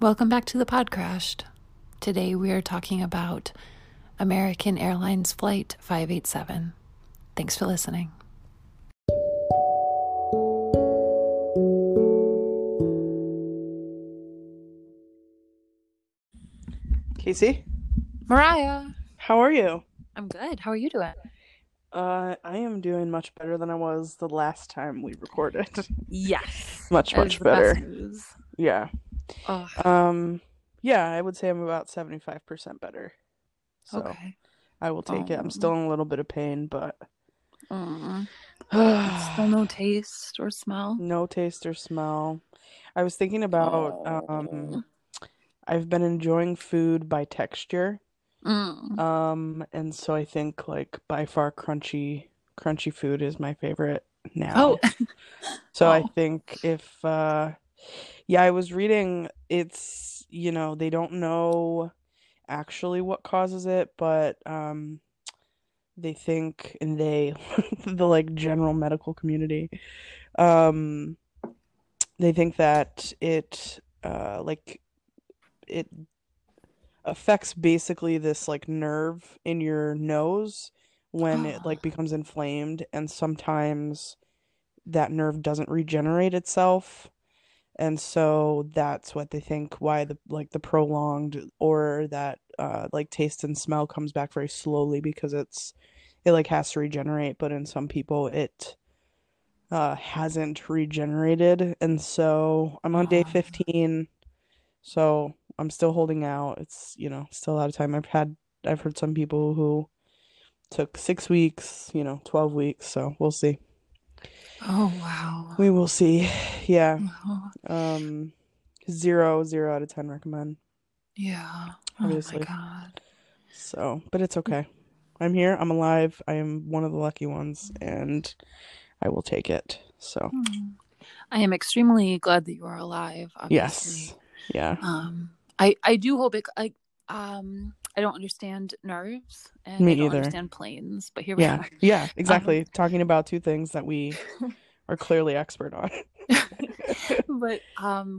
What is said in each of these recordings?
Welcome back to the Podcrashed. Today we are talking about American Airlines Flight 587. Thanks for listening. Casey? Mariah! How are you? I'm good. How are you doing? I am doing much better than I was the last time we recorded. Yes. much better. Best news. Yeah. Oh. Yeah, I would say I'm about 75% better. So okay. I will take it. I'm still in a little bit of pain, but still no taste or smell. No taste or smell. I was thinking about I've been enjoying food by texture. And so I think like by far crunchy food is my favorite now. Oh. So I think if I was reading, it's, you know, they don't know actually what causes it, but they think, and they the like general medical community, they think that it it affects basically this like nerve in your nose when it like becomes inflamed, and sometimes that nerve doesn't regenerate itself. And so that's what they think why the prolonged, or that taste and smell comes back very slowly, because it has to regenerate, but in some people it hasn't regenerated. And so I'm on day 15, so I'm still holding out. It's, you know, still a lot of time. I've heard some people who took 6 weeks, you know, 12 weeks, so we'll see. Oh wow. We will see. Yeah. Wow. 0 out of 10 recommend. Yeah. Obviously. Oh my god. So, but it's okay. I'm here. I'm alive. I am one of the lucky ones, and I will take it. So I am extremely glad that you are alive, obviously. Yes. Yeah. I do hope it, like, I don't understand nerves, and me I don't either. Understand planes, but here we are. Yeah, exactly. Talking about two things that we are clearly expert on. But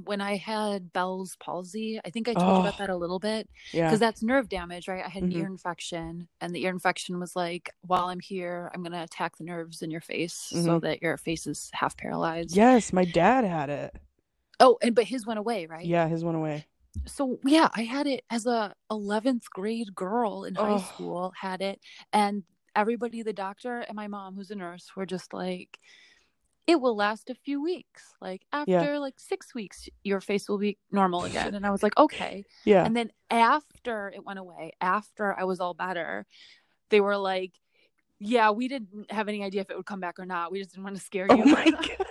when I had Bell's palsy, I think I told you about that a little bit. Yeah. Because that's nerve damage, right? I had an ear infection, and the ear infection was like, while I'm here, I'm going to attack the nerves in your face so that your face is half paralyzed. Yes, my dad had it. Oh, but his went away, right? Yeah, his went away. So yeah, I had it as a 11th grade girl in high school, had it, and everybody, the doctor and my mom, who's a nurse, were just like, it will last a few weeks. Like after 6 weeks, your face will be normal again. And I was like, okay. Yeah. And then after it went away, after I was all better, they were like, yeah, we didn't have any idea if it would come back or not. We just didn't want to scare you. Oh my God.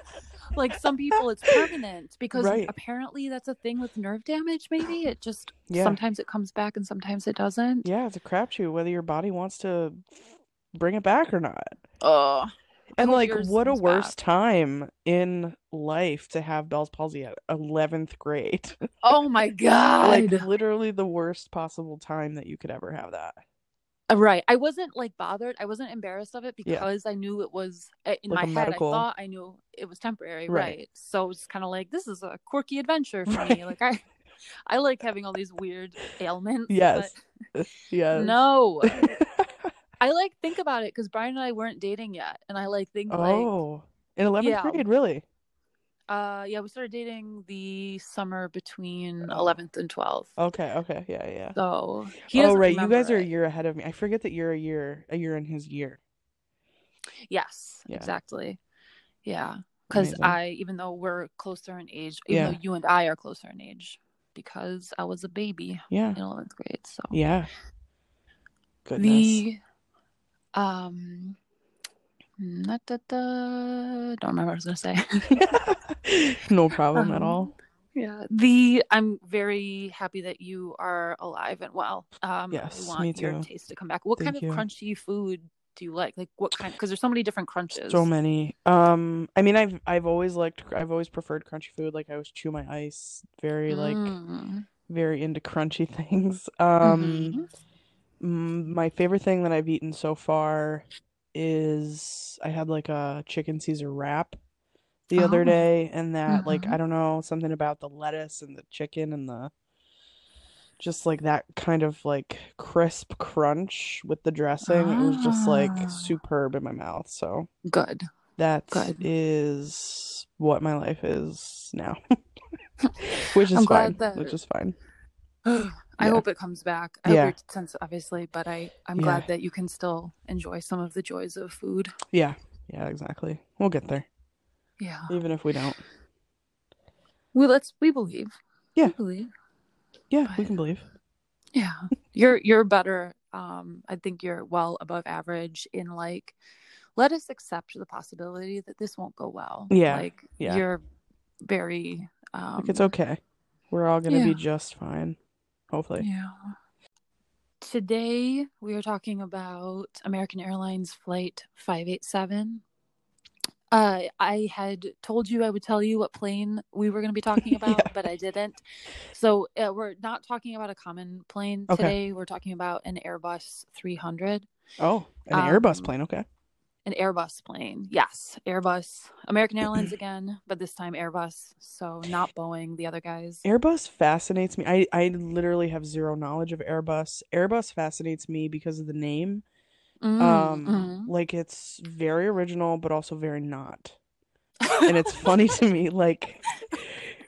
Like some people it's permanent, because apparently that's a thing with nerve damage. Maybe it just sometimes it comes back and sometimes it doesn't. Yeah, it's a crapshoot whether your body wants to bring it back or not. And like, what a worse time in life to have Bell's palsy at 11th grade. Oh my god. Like literally the worst possible time that you could ever have that. Right. I wasn't like bothered. I wasn't embarrassed of it, because I knew it was in like my head. Medical... I thought I knew it was temporary. Right. So it's kind of like, this is a quirky adventure for me. Like I like having all these weird ailments. Yes. Yes. No. I like think about it, because Brian and I weren't dating yet. And I like think in 11th grade, really? We started dating the summer between 11th and 12th. Okay, yeah. So he doesn't remember. You guys are a year ahead of me. I forget that you're a year in his year. Yes, exactly. Yeah, because even though we're closer in age, though you and I are closer in age, because I was a baby in 11th grade. So yeah, goodness. Don't remember what I was gonna say. No problem at all. Yeah. I'm very happy that you are alive and well. Yes, I want me too. Your taste to come back. What kind of crunchy food do you like? Like what kind? Because there's so many different crunches. So many. I mean, I've always preferred crunchy food. Like I always chew my ice. Very very into crunchy things. My favorite thing that I've eaten so far is I had like a chicken Caesar wrap the other day, and that like, I don't know, something about the lettuce and the chicken and the just like that kind of like crisp crunch with the dressing. It was just like superb in my mouth. So good. That is what my life is now, which is fine. I hope it comes back. I hope it sense, obviously, but I'm glad that you can still enjoy some of the joys of food. Yeah. Yeah, exactly. We'll get there. Yeah. Even if we don't. We believe. Yeah. We believe. Yeah, but we can believe. Yeah. You're better. I think you're well above average in like, let us accept the possibility that this won't go well. Yeah. Like, you're very... like, it's okay. We're all going to be just fine. Hopefully. Yeah. Today, we are talking about American Airlines Flight 587. I had told you I would tell you what plane we were going to be talking about, but I didn't. So we're not talking about a common plane today. We're talking about an Airbus 300. Oh, an Airbus plane. Okay. An Airbus plane, yes. Airbus, American Airlines again, but this time Airbus, so not Boeing, the other guys. Airbus fascinates me. I literally have zero knowledge of Airbus. Airbus fascinates me because of the name. Like, it's very original, but also very not. And it's funny to me, like,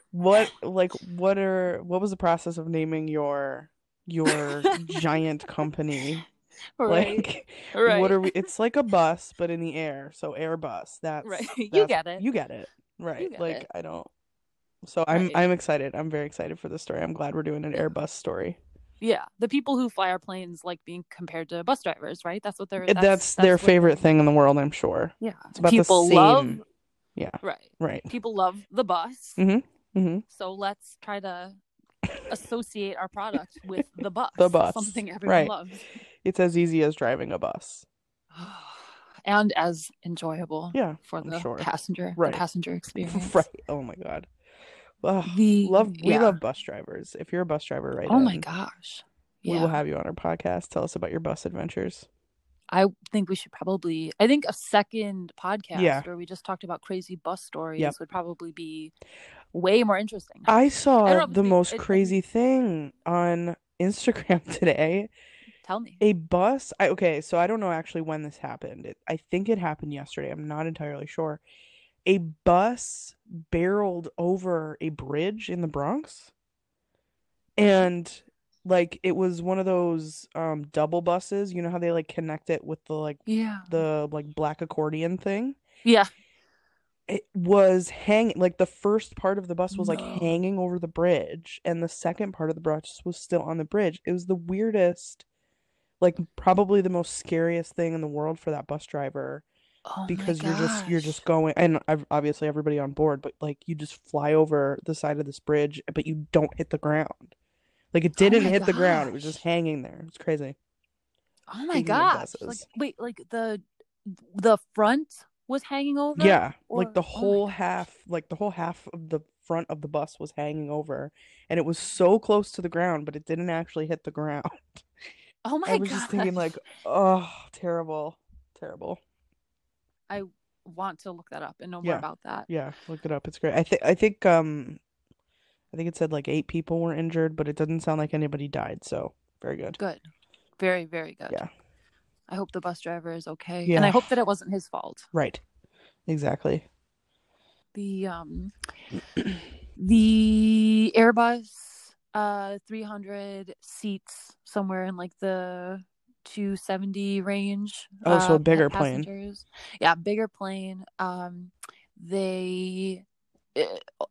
what was the process of naming your giant company? Right. Like, what are we? It's like a bus, but in the air. So Airbus. That's right. You get it. Right. Like it. I don't. So I'm excited. I'm very excited for this story. I'm glad we're doing an Airbus story. Yeah, the people who fly our planes like being compared to bus drivers, right? That's what they're. That's their favorite thing in the world. I'm sure. Yeah. It's about people the same. Love. Yeah. Right. Right. People love the bus. Mm-hmm. Mm-hmm. So let's try to associate our product with the bus. The bus. Something everyone loves. It's as easy as driving a bus. And as enjoyable for the passenger, the passenger experience. Right. Oh, my God. Ugh, we love bus drivers. If you're a bus driver right now. Oh, my gosh. Yeah. We will have you on our podcast. Tell us about your bus adventures. I think we should probably, a second podcast where we just talked about crazy bus stories would probably be way more interesting. I saw the most crazy thing on Instagram today. Tell me. A bus. So I don't know actually when this happened. I think it happened yesterday. I'm not entirely sure. A bus barreled over a bridge in the Bronx. And like it was one of those double buses. You know how they like connect it with the like black accordion thing? Yeah. It was hanging, like the first part of the bus was like hanging over the bridge, and the second part of the bus was still on the bridge. It was the weirdest. Like probably the most scariest thing in the world for that bus driver, because you're just going, and obviously everybody on board, but like you just fly over the side of this bridge, but you don't hit the ground. Like it didn't hit the ground; it was just hanging there. It's crazy. Oh my gosh! Like wait, like the front was hanging over. Yeah, or... like the whole half, like the whole half of the front of the bus was hanging over, and it was so close to the ground, but it didn't actually hit the ground. Oh my god! I was just thinking, like, terrible, terrible. I want to look that up and know more about that. Yeah, look it up. It's great. I think it said like 8 people were injured, but it doesn't sound like anybody died. So very good. Good, very, very good. Yeah. I hope the bus driver is okay, and I hope that it wasn't his fault. Right. Exactly. The Airbus 300 seats somewhere in like the 270 range. Oh, so a bigger plane. Yeah, bigger plane. They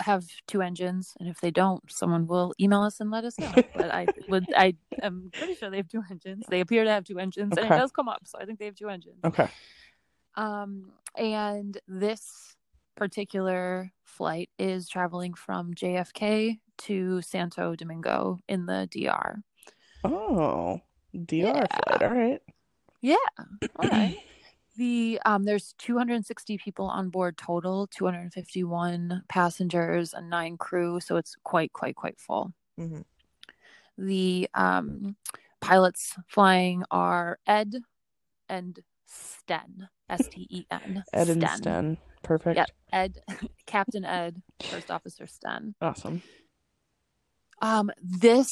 have 2 engines, and if they don't, someone will email us and let us know. But I am pretty sure they have 2 engines. They appear to have 2 engines, and it does come up, so I think they have 2 engines. Okay. And this particular flight is traveling from JFK to Santo Domingo in the DR. Oh, DR flight. All right. Yeah. All right. There's 260 people on board total, 251 passengers and 9 crew, so it's quite full. Mm-hmm. The pilots flying are Ed and Sten, S-T-E-N. Ed and Sten. Perfect. Yep. Ed, Captain Ed, First Officer Sten. Awesome. This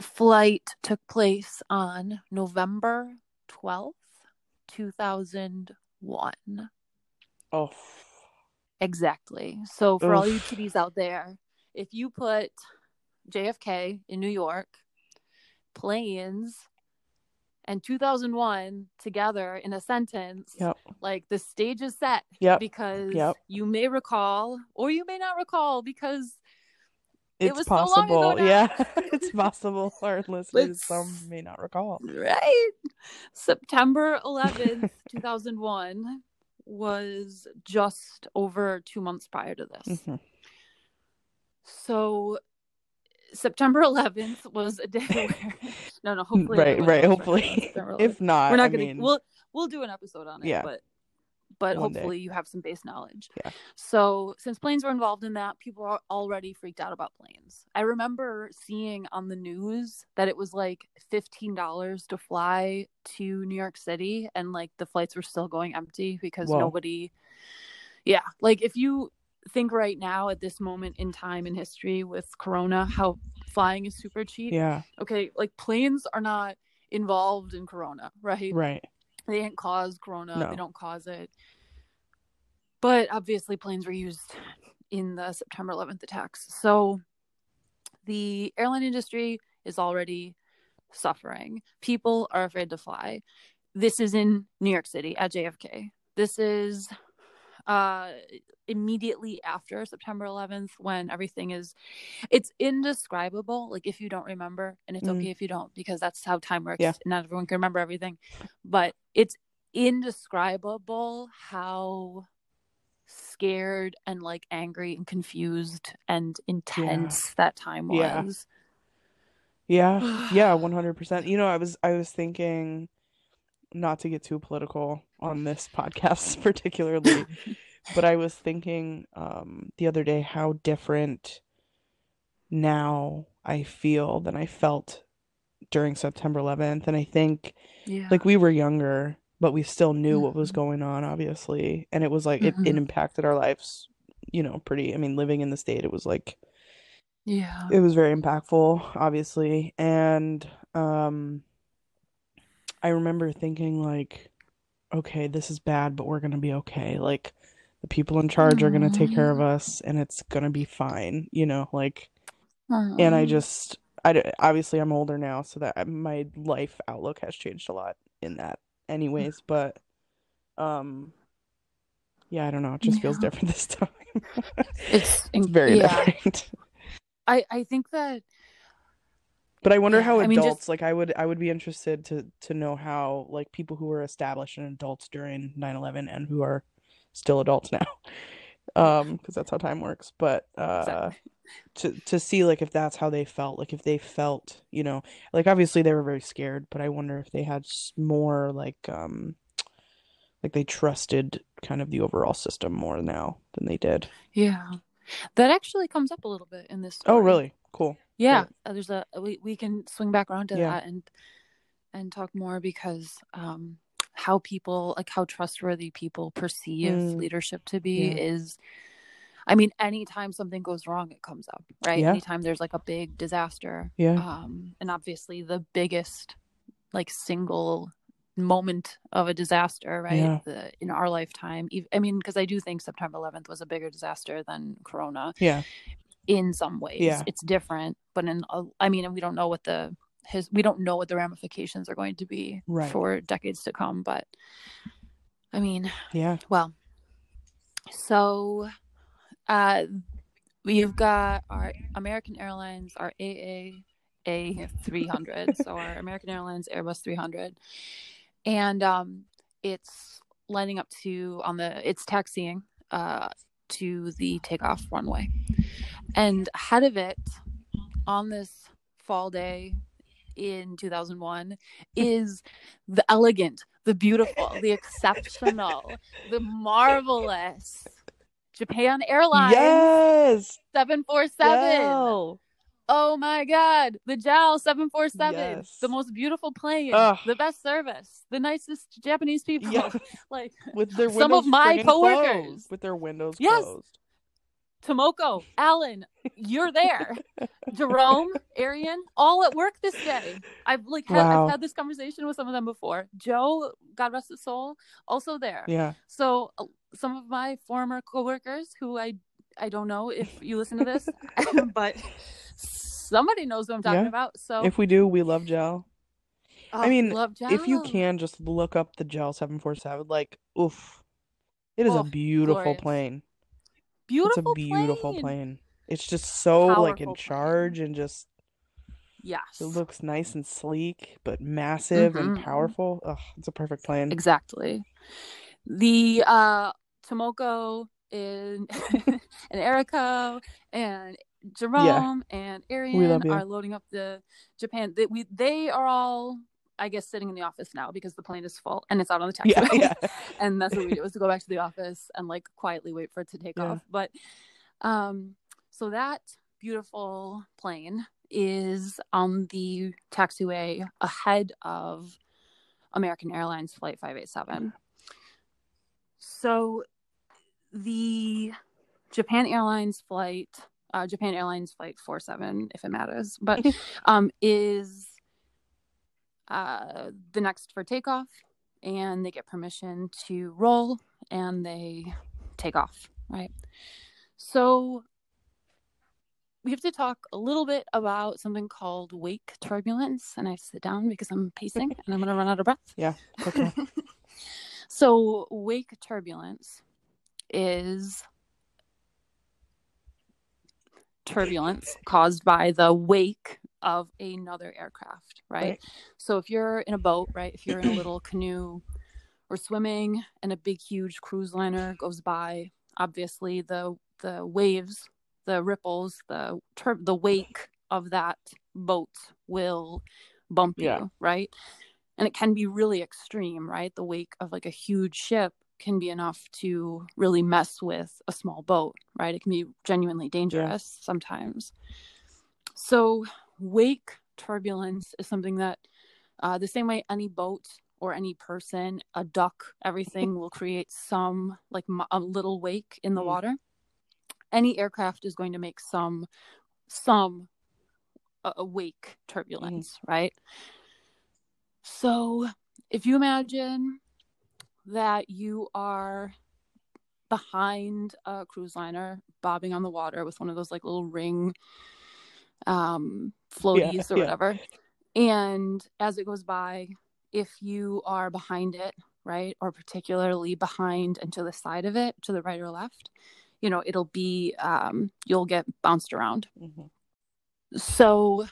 flight took place on November 12th, 2001. Oh. Exactly. So for all you kiddies out there, if you put JFK in New York, planes, and 2001 together in a sentence, yep, like the stage is set, yep, because yep, you may recall or you may not recall because it's it was possible. So long ago now. Yeah, it's possible our listeners some may not recall. Right. September 11th, 2001 was just over 2 months prior to this. Mm-hmm. So September 11th was a day where hopefully right hopefully if not we're not going to we'll do an episode on it, yeah, but hopefully you have some base knowledge. Yeah. So since planes were involved in that, people are already freaked out about planes. I remember seeing on the news that it was like $15 to fly to New York City, and like the flights were still going empty because nobody like if you think right now at this moment in time in history with Corona, how flying is super cheap. Yeah. Okay. Like planes are not involved in Corona, right? Right. They didn't cause Corona. No. They don't cause it. But obviously planes were used in the September 11th attacks. So the airline industry is already suffering. People are afraid to fly. This is in New York City at JFK. This is immediately after September 11th when everything is, it's indescribable, like if you don't remember, and it's okay if you don't, because that's how time works. Yeah. Not everyone can remember everything, but it's indescribable how scared and like angry and confused and intense that time was. Yeah. Yeah. 100%. You know, I was thinking, not to get too political on this podcast particularly, but I was thinking the other day how different now I feel than I felt during September 11th. And I think like we were younger, but we still knew what was going on, obviously. And it was like, it impacted our lives, you know, pretty, I mean, living in the state, it was like, it was very impactful, obviously. And, I remember thinking like, okay, this is bad, but we're going to be okay. Like the people in charge are going to take care of us and it's going to be fine, you know, like, and I obviously I'm older now, so that my life outlook has changed a lot in that anyways, but, yeah, I don't know. It just feels different this time. It's very different. I think that. But I wonder how adults, like I would be interested to know how like people who were established and adults during 9/11 and who are still adults now, because that's how time works. But to see like if that's how they felt, like if they felt, you know, like obviously they were very scared, but I wonder if they had more like they trusted kind of the overall system more now than they did. Yeah, that actually comes up a little bit in this story. Oh, really? Cool. Yeah, there's we can swing back around to that and talk more because how people like how trustworthy people perceive leadership to be is, I mean, anytime something goes wrong, it comes up, right? Yeah. Anytime there's like a big disaster, and obviously the biggest like single moment of a disaster, right? Yeah. In our lifetime, I mean, because I do think September 11th was a bigger disaster than Corona. Yeah. In some ways, it's different, but we don't know what the ramifications are going to be for decades to come. But I mean, so we've got our American Airlines, our A300, so our American Airlines Airbus 300, and it's lining up to it's taxiing to the takeoff runway. And ahead of it, on this fall day in 2001, is the elegant, the beautiful, the exceptional, the marvelous Japan Airlines 747. oh my God, the JAL 747, yes. The most beautiful plane, the best service, the nicest Japanese people. Yeah. Like with their some of my coworkers closed. With their windows yes. closed. Tomoko, Alan, you're there. Jerome, Arian, all at work this day. I've like had, wow. I've had this conversation with some of them before. Joe, God rest his soul, also there. Yeah. So some of my former coworkers who I don't know if you listen to this, but somebody knows what I'm talking yeah. about. So if we do, we love JAL. I mean, love JAL. If you can just look up the JAL 747, like, oof, it is a beautiful glorious. Plane. Beautiful it's a beautiful plane. It's just so powerful like in charge plane. And just yes, it looks nice and sleek, but massive mm-hmm. and powerful. Ugh, it's a perfect plane. Exactly. The Tomoko and Erica and Jerome yeah. and Arian are loading up the Japan. They are all, I guess, sitting in the office now because the plane is full and it's out on the taxiway. Yeah, yeah. And that's what we do, is to go back to the office and like quietly wait for it to take yeah. off. But so that beautiful plane is on the taxiway ahead of American Airlines Flight 587. So the Japan Airlines Flight 47, if it matters, but is the next for takeoff, and they get permission to roll and they take off, right? So we have to talk a little bit about something called wake turbulence, and I sit down because I'm pacing and I'm going to run out of breath. Yeah. Okay. So wake turbulence is turbulence caused by the wake of another aircraft, right? So if you're in a boat, right, if you're in a little canoe or swimming and a big huge cruise liner goes by, obviously the waves, the ripples, the wake of that boat will bump yeah. you, right? And it can be really extreme, right? The wake of like a huge ship can be enough to really mess with a small boat, right? It can be genuinely dangerous yeah. sometimes. So wake turbulence is something that the same way any boat or any person, a duck, everything will create some like a little wake in the water. Any aircraft is going to make some wake turbulence, right? So if you imagine that you are behind a cruise liner bobbing on the water with one of those like little ring floaties yeah, or whatever yeah. and as it goes by, if you are behind it, right, or particularly behind and to the side of it, to the right or left, you know, it'll be you'll get bounced around mm-hmm. So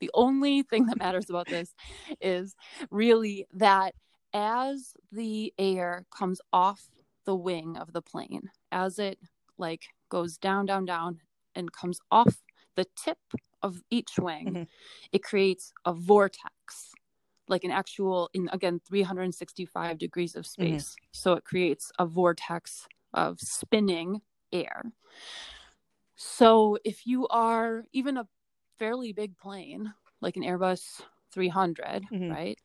the only thing that matters about this is really that as the air comes off the wing of the plane, as it like goes down, down, down and comes off the tip of each wing, mm-hmm. it creates a vortex, like an actual, in again, 365 degrees of space. Mm-hmm. So it creates a vortex of spinning air. So if you are even a fairly big plane, like an Airbus 300, mm-hmm. right?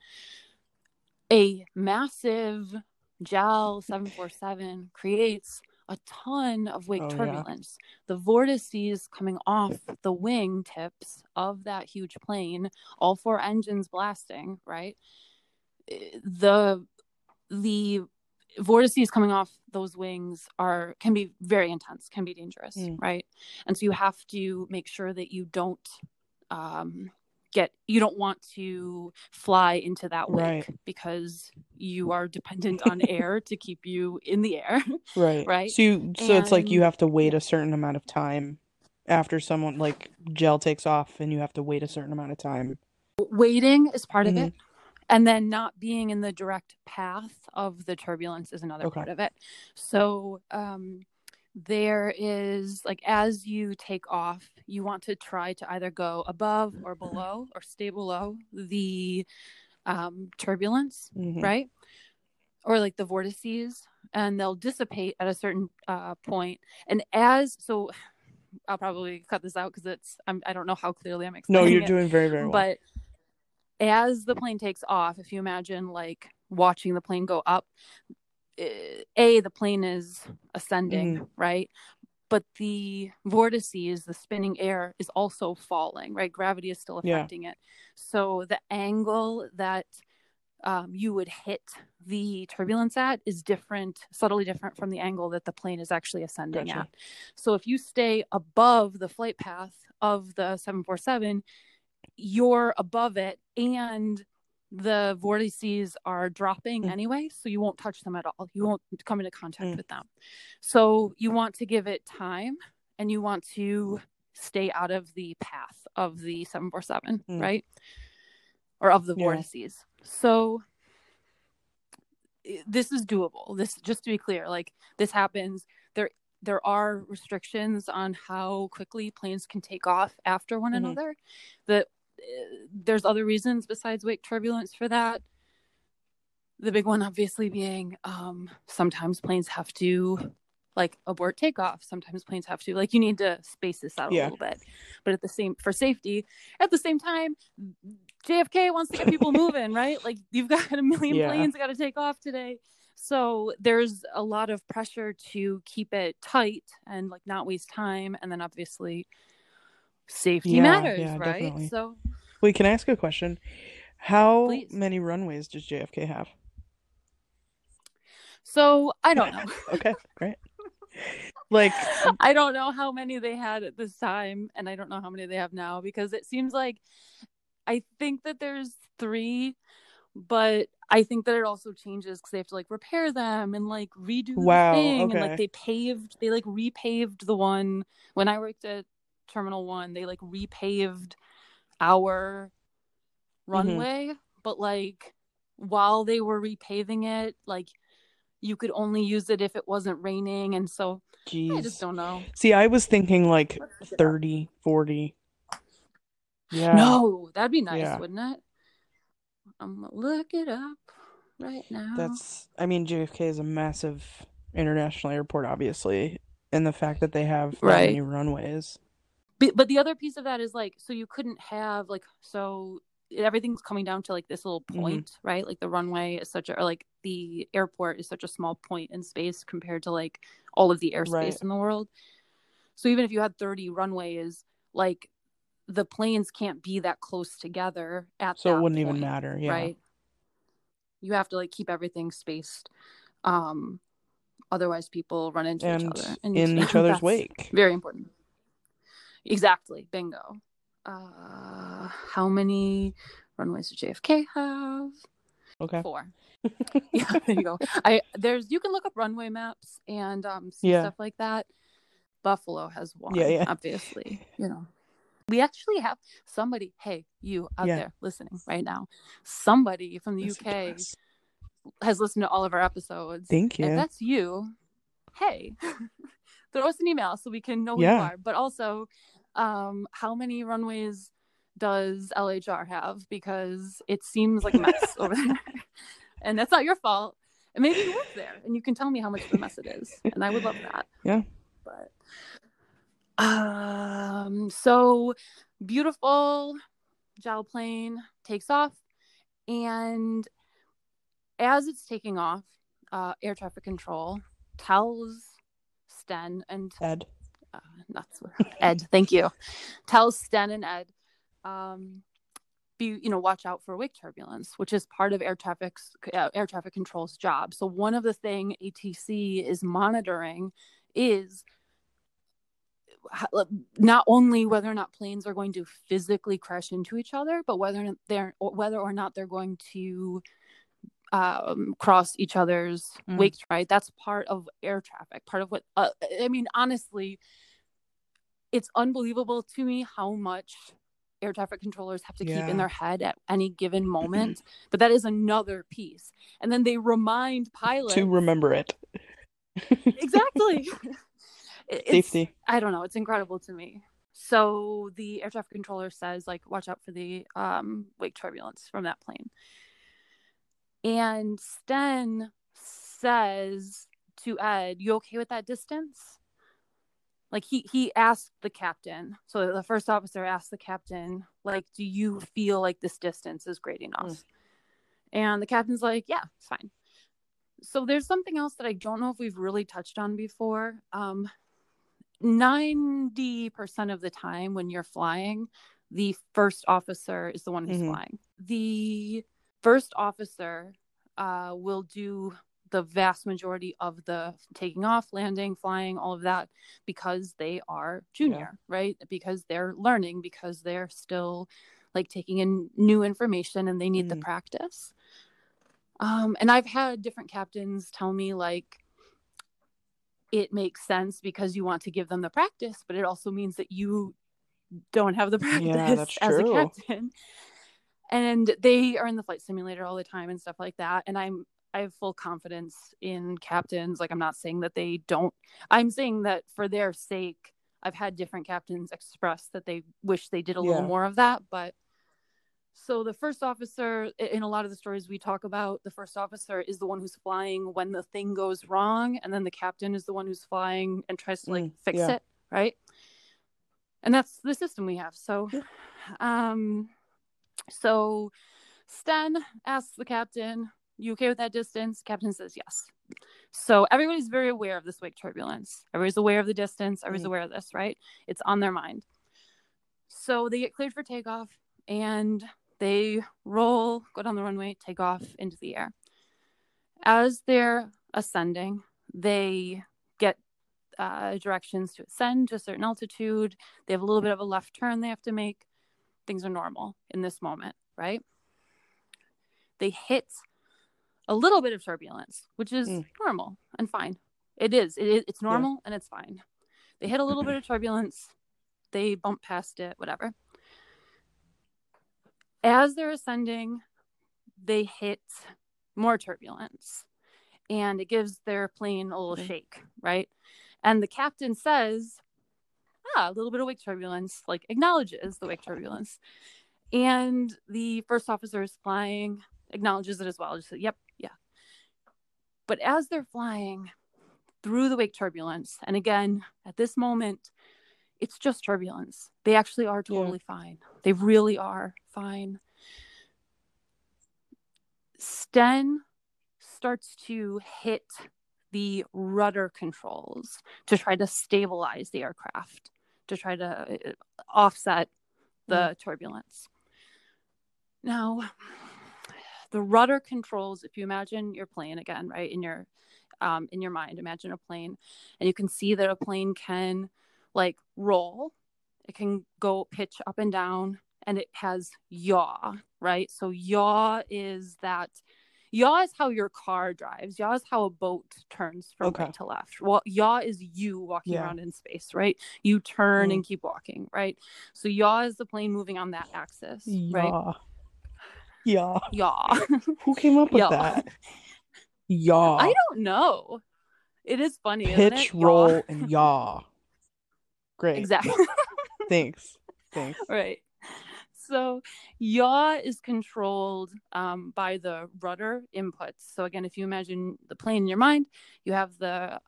A massive JAL 747 creates a ton of wake turbulence. Yeah. The vortices coming off the wing tips of that huge plane, all four engines blasting, right? The vortices coming off those wings can be very intense, can be dangerous, right? And so you have to make sure that you don't you don't want to fly into that wake right. because you are dependent on air to keep you in the air, right? Right. So it's like you have to wait a certain amount of time after someone like JAL takes off, and you have to wait a certain amount of time. Waiting is part mm-hmm. of it. And then not being in the direct path of the turbulence is another part of it. So there is, like, as you take off, you want to try to either go above or below or stay below the turbulence, mm-hmm. right? Or, like, the vortices. And they'll dissipate at a certain point. And as, so I'll probably cut this out because it's I don't know how clearly I'm explaining. No, you're doing very, very well. But as the plane takes off, if you imagine like watching the plane go up, the plane is ascending, right? But the vortices, the spinning air, is also falling, right? Gravity is still affecting it. So the angle that you would hit the turbulence at is different, subtly different from the angle that the plane is actually ascending at. So if you stay above the flight path of the 747, you're above it and the vortices are dropping anyway, so you won't touch them at all. You won't come into contact with them. So you want to give it time and you want to stay out of the path of the 747, right? Or of the vortices. So this is doable. This, just to be clear, like this happens. There are restrictions on how quickly planes can take off after one another. There's other reasons besides wake turbulence for that. The big one obviously being sometimes planes have to like abort takeoff. Sometimes planes have to like, you need to space this out a little bit, but for safety, at the same time, JFK wants to get people moving, right? Like you've got a million planes got to take off today. So there's a lot of pressure to keep it tight and like not waste time. And then obviously safety matters, right? Definitely. So wait, can I ask a question? How many runways does JFK have? So I don't know. Okay, great. Like I don't know how many they had at this time and I don't know how many they have now, because it seems like I think that there's 3, but I think that it also changes because they have to like repair them and like redo the thing. Okay. And like they repaved the one when I worked at Terminal 1, they like repaved our runway, but like while they were repaving it, like you could only use it if it wasn't raining, and so I just don't know. See, I was thinking like 30, 40. Yeah. No, that'd be nice, wouldn't it? I'm gonna look it up right now. JFK is a massive international airport, obviously, and the fact that they have many runways. But the other piece of that is like, so you couldn't have like, so everything's coming down to like this little point, right? Like the runway is the airport is such a small point in space compared to like all of the airspace in the world. So even if you had 30 runways, like the planes can't be that close together so it wouldn't even matter. Yeah. Right. You have to like keep everything spaced. Otherwise people run into each other. And in each other's wake. Very important. Exactly. Bingo. How many runways does JFK have? Okay. 4. Yeah, there you go. You can look up runway maps and see stuff like that. Buffalo has 1, obviously. You know, we actually have somebody. Hey, you out there listening right now, somebody from the UK has listened to all of our episodes. Thank you. If that's you, hey, throw us an email so we can know who you are. But also, how many runways does LHR have? Because it seems like a mess over there. And that's not your fault. And maybe you work there and you can tell me how much of a mess it is. And I would love that. Yeah. But so beautiful JAL plane takes off. And as it's taking off, air traffic control tells Sten and Ed. Ed, thank you. Tells Sten and Ed, watch out for wake turbulence, which is part of air traffic control's job. So one of the things ATC is monitoring is not only whether or not planes are going to physically crash into each other, but whether or not they're going to cross each other's wakes, right? That's part of air traffic, part of what honestly, it's unbelievable to me how much air traffic controllers have to keep in their head at any given moment. But that is another piece. And then they remind pilots to remember it. Exactly. Safety. I don't know. It's incredible to me. So the air traffic controller says, like, watch out for the wake turbulence from that plane. And Sten says to Ed, you okay with that distance? like he asked the captain. So the first officer asked the captain, like, do you feel like this distance is great enough? And the captain's like, yeah, it's fine. So there's something else that I don't know if we've really touched on before. 90% of the time when you're flying, the first officer is the one who's flying. The first officer will do the vast majority of the taking off, landing, flying, all of that, because they are junior, right? Because they're learning, because they're still like taking in new information and they need the practice. And I've had different captains tell me, like, it makes sense because you want to give them the practice, but it also means that you don't have the practice as a captain. And they are in the flight simulator all the time and stuff like that. And I have full confidence in captains. Like, I'm not saying that they don't. I'm saying that for their sake, I've had different captains express that they wish they did a little more of that. But so the first officer, in a lot of the stories we talk about, the first officer is the one who's flying when the thing goes wrong. And then the captain is the one who's flying and tries to, like, fix it. Right. And that's the system we have. So, so Sten asks the captain, you okay with that distance? Captain says yes. So everybody's very aware of this wake turbulence. Everybody's aware of the distance. Everybody's aware of this, right? It's on their mind. So they get cleared for takeoff and they roll, go down the runway, take off into the air. As they're ascending, they get directions to ascend to a certain altitude. They have a little bit of a left turn they have to make. Things are normal in this moment, right? They hit a little bit of turbulence, which is normal and fine. It's normal and it's fine. They hit a little bit of turbulence. They bump past it, whatever. As they're ascending, they hit more turbulence and it gives their plane a little shake, right? And the captain says, a little bit of wake turbulence, like acknowledges the wake turbulence. And the first officer is flying, acknowledges it as well. Just said, yep. But as they're flying through the wake turbulence, and again, at this moment, it's just turbulence. They actually are totally fine. They really are fine. Sten starts to hit the rudder controls to try to stabilize the aircraft, to try to offset the turbulence. Now, the rudder controls, if you imagine your plane again, right, in your mind, imagine a plane, and you can see that a plane can, like, roll. It can go pitch up and down, and it has yaw, right? So yaw is how your car drives. Yaw is how a boat turns from right to left. Well, yaw is you walking around in space, right? You turn and keep walking, right? So yaw is the plane moving on that axis, right? Yeah. Who came up with that? Yeah. I don't know. It is funny. Pitch, isn't it? Roll, and yaw. Great. Exactly. Thanks. Right. So yaw is controlled by the rudder inputs. So again, if you imagine the plane in your mind, you have the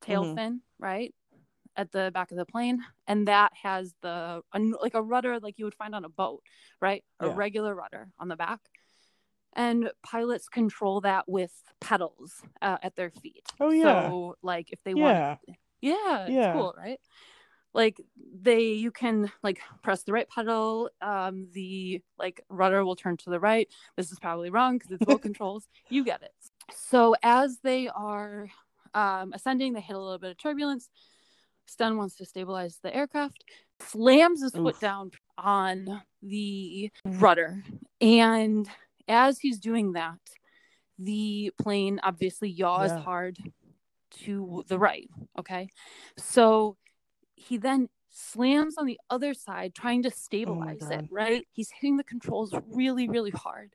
tail fin, right, at the back of the plane, and that has the like a rudder like you would find on a boat, right? A regular rudder on the back, and pilots control that with pedals at their feet. Oh yeah. So like if they want, it's cool, right? Like you can like press the right pedal, the like rudder will turn to the right. This is probably wrong because it's boat controls. You get it. So as they are ascending, they hit a little bit of turbulence. Sten wants to stabilize the aircraft, slams his foot down on the rudder. And as he's doing that, the plane obviously yaws hard to the right. Okay. So he then slams on the other side, trying to stabilize it, right? He's hitting the controls really, really hard.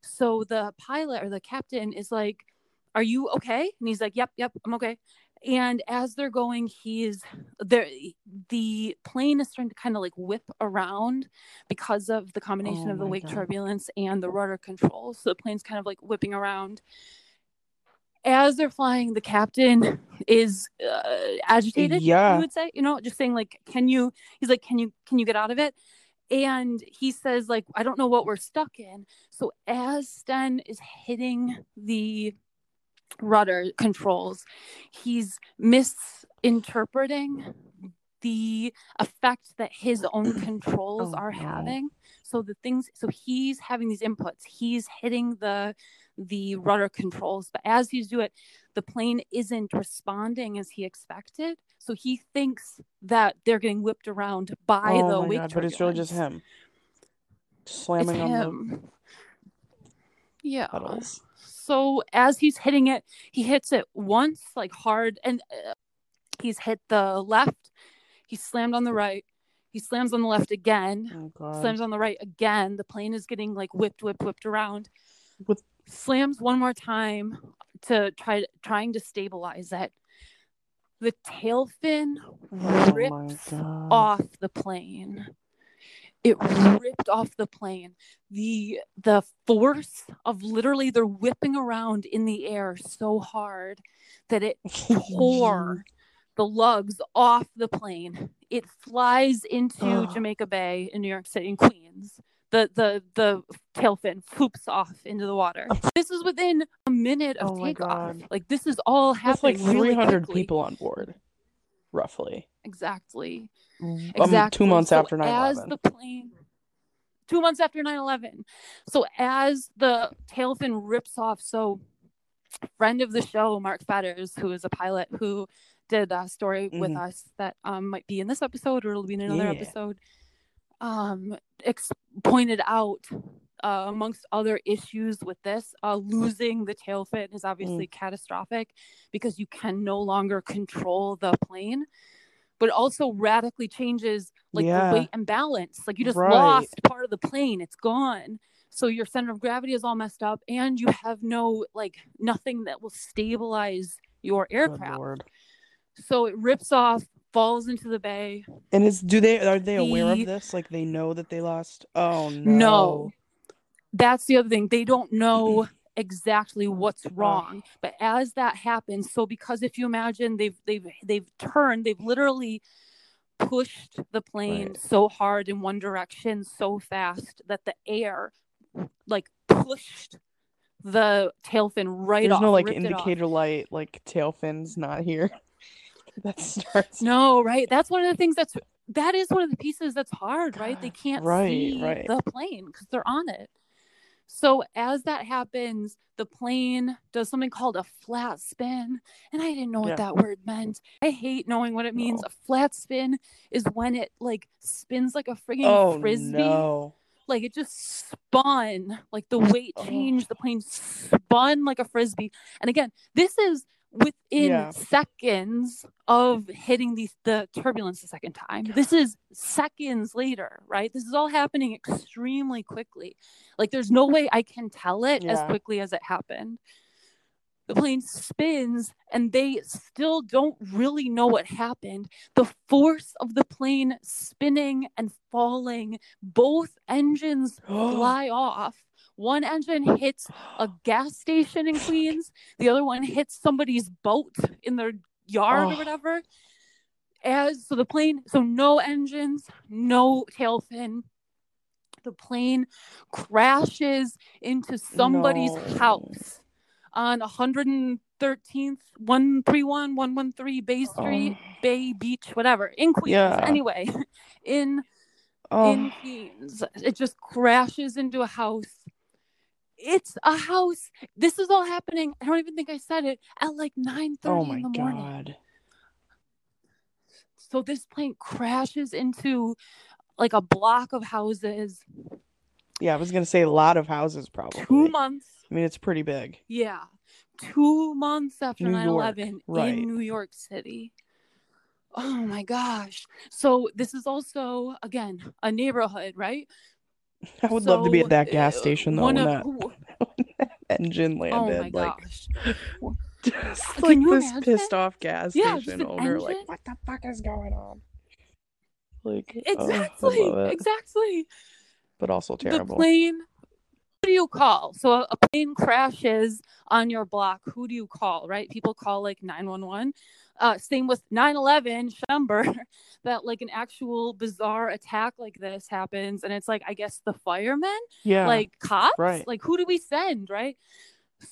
So the pilot or the captain is like, are you okay? And he's like, yep, I'm okay. And as they're going, the plane is starting to kind of like whip around because of the combination of the wake turbulence and the rudder control. So the plane's kind of like whipping around. as they're flying, the captain is agitated. Yeah, you would say, you know, just saying like, "Can you?" He's like, "Can you get out of it?" And he says like, "I don't know what we're stuck in." So as Sten is hitting the rudder controls, he's misinterpreting the effect that his own controls are having. So the things, so he's having these inputs, he's hitting the rudder controls, but as he's doing it, the plane isn't responding as he expected. So he thinks that they're getting whipped around by the wake turbulence. But it's really just him slamming on them. Yeah. Pedals. So as he's hitting it, he hits it once, like hard, and he's hit the left. He slammed on the right. He slams on the left again. Oh, slams on the right again. The plane is getting like whipped around. With slams one more time to trying to stabilize it. The tail fin rips off the plane. It ripped off the plane. The force of literally they're whipping around in the air so hard that it tore the lugs off the plane. It flies into Jamaica Bay in New York City, in Queens. The tail fin poops off into the water. This is within a minute of takeoff. Like, this is all happening. That's like 300 really people on board, roughly. Exactly. 2 months after 9/11. As the plane, 2 months after 9/11. So as the tail fin rips off, so friend of the show, Mark Fetters, who is a pilot who did a story with us that might be in this episode or it'll be in another episode, pointed out amongst other issues with this, losing the tail fin is obviously catastrophic because you can no longer control the plane. But also radically changes like the weight and balance. Like, you just lost part of the plane. It's gone. So your center of gravity is all messed up and you have no, like, nothing that will stabilize your aircraft. So it rips off, falls into the bay. And are they aware of this? Like, they know that they lost? Oh, no. No. That's the other thing. They don't know exactly what's wrong, but as that happens, so because if you imagine they've literally pushed the plane so hard in one direction so fast that the air like pushed the tail fin off. There's no like indicator light, like tail fin's not here. That starts. No, right. That's one of the things that is one of the pieces that's hard, right? They can't see the plane because they're on it. So as that happens, the plane does something called a flat spin. And I didn't know what that word meant. I hate knowing what it means. No. A flat spin is when it like spins like a frigging frisbee. No. Like it just spun, like the weight changed, the plane spun like a frisbee. And again, this is within seconds of hitting the turbulence the second time. This is seconds later, right? This is all happening extremely quickly. Like, there's no way I can tell it as quickly as it happened. The plane spins and they still don't really know what happened. The force of the plane spinning and falling, both engines fly off. One engine hits a gas station in Queens. The other one hits somebody's boat in their yard or whatever. So no engines, no tail fin. The plane crashes into somebody's house on 113th, 131, 113 Bay Street, Bay Beach, whatever, in Queens. Yeah. Anyway, in Queens, it just crashes into a house. It's a house. This is all happening. I don't even think I said it at like 9:30 in the morning. God. So this plane crashes into like a block of houses. Yeah, I was gonna say a lot of houses probably. 2 months. I mean, it's pretty big. Yeah, 2 months after 9/11 in New York City. Oh my gosh! So this is also again a neighborhood, right? I would love to be at that gas station, though, when that engine landed. Oh my gosh. Just like this pissed off gas station owner, like, what the fuck is going on? Like, exactly. But also terrible. The plane do you call? So a plane crashes on your block. Who do you call, right? People call like 911. Same with 9/11, September, that like an actual bizarre attack like this happens. And it's like, I guess the firemen, like cops, right. Like who do we send, right?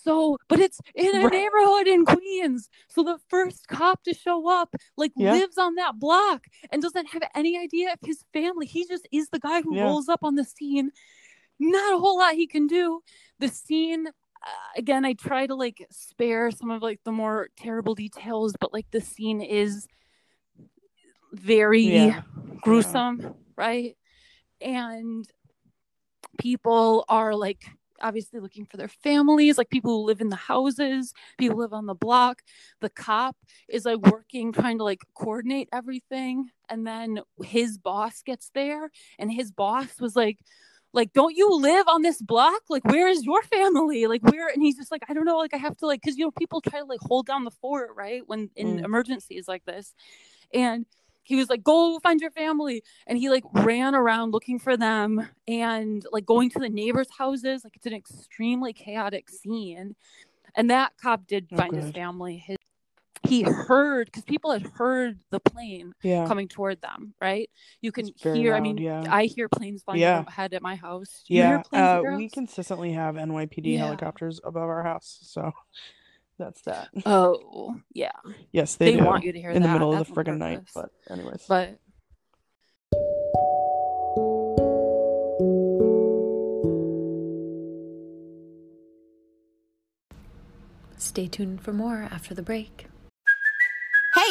So, but it's in a neighborhood in Queens. So the first cop to show up, like lives on that block and doesn't have any idea of his family. He just is the guy who rolls up on the scene. Not a whole lot he can do. The scene, again, I try to like spare some of like the more terrible details, but like the scene is very gruesome, right? And people are like, obviously looking for their families, like people who live in the houses, people who live on the block. The cop is like working, trying to like coordinate everything. And then his boss gets there and his boss was like, don't you live on this block? Like, where is your family? Like, where? And he's just like, I don't know. Like, I have to like, because, you know, people try to like hold down the fort, right? When in emergencies like this. And he was like, go find your family. And he like ran around looking for them and like going to the neighbors' houses. Like, it's an extremely chaotic scene. And that cop did find his family. He heard, because people had heard the plane coming toward them, right? You can hear, loud, I mean, I hear planes flying overhead at my house. Do you hear planes at your house? We consistently have NYPD helicopters above our house, so that's that. Oh, yeah. Yes, they do. Want you to hear in that. In the middle of the friggin' night, but anyways. But stay tuned for more after the break. Hey,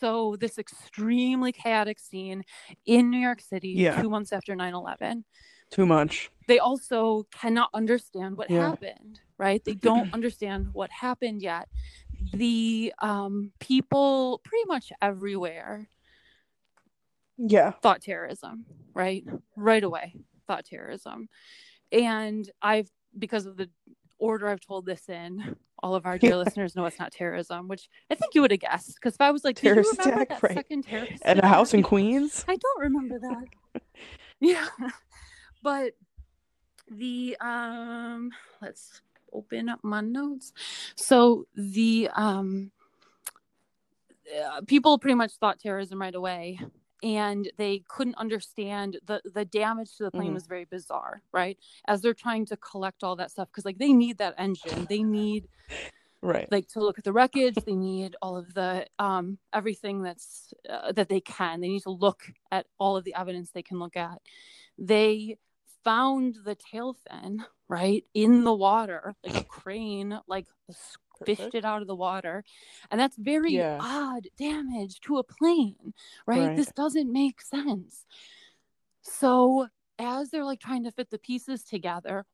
So this extremely chaotic scene in New York City 2 months after 9/11. Too much. They also cannot understand what happened, right? They don't understand what happened yet. The people pretty much everywhere thought terrorism, right? Right away thought terrorism. And I've, because of the order I've told this in, all of our dear listeners know it's not terrorism, which I think you would have guessed. Because if I was like, terrorist attack, that second terrorist at a house in Queens? I don't remember that. But the, let's open up my notes. So the people pretty much thought terrorism right away. And they couldn't understand the damage to the plane was very bizarre, right? As they're trying to collect all that stuff, because like they need that engine, they need like to look at the wreckage, they need all of the everything that's that they can. They need to look at all of the evidence they can look at. They found the tail fin right in the water, like a crane, like fished it out of the water, and that's very odd damage to a plane, right? This doesn't make sense. So as they're like trying to fit the pieces together,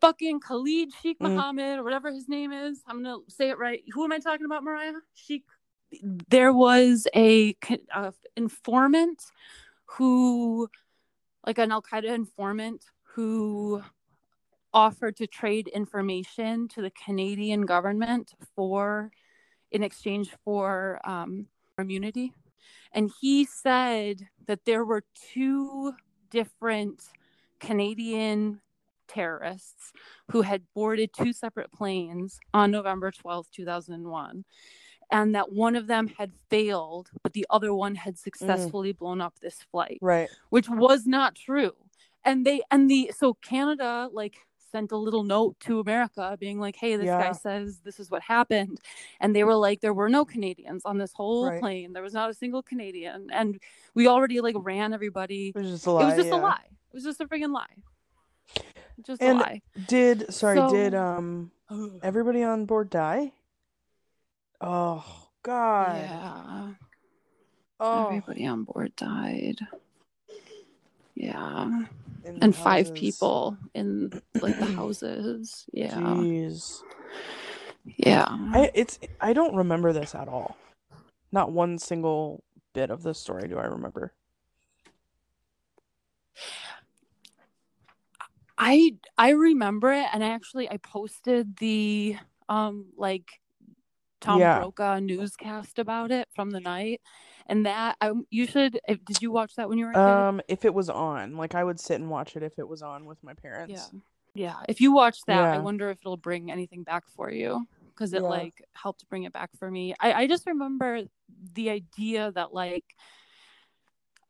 fucking Khalid Sheikh Mohammed, or whatever his name is, I'm gonna say it right. Who am I talking about, Mariah? Sheikh. There was a informant who, like an Al-Qaeda informant, who offered to trade information to the Canadian government for, in exchange for immunity. And he said that there were two different Canadian terrorists who had boarded two separate planes on November 12th, 2001. And that one of them had failed, but the other one had successfully blown up this flight, right? Which was not true. And they, and the, so Canada, like, sent a little note to America being like, hey, this guy says this is what happened. And they were like, there were no Canadians on this whole plane. There was not a single Canadian. And we already like ran everybody. It was just a lie. It was just a lie. It was just a friggin' lie. Just and a lie. Did everybody on board die? Oh God. Yeah. Oh. Everybody on board died. Yeah. And five people in like the houses. Yeah. Jeez. Yeah. I don't remember this at all. Not one single bit of the story do I remember. I remember it, and I posted the Tom Brokaw newscast about it from the night, and that did you watch that when you were a kid? If it was on, I would sit and watch it if it was on with my parents. Yeah. If you watch that, I wonder if it'll bring anything back for you, because it helped bring it back for me. I just remember the idea that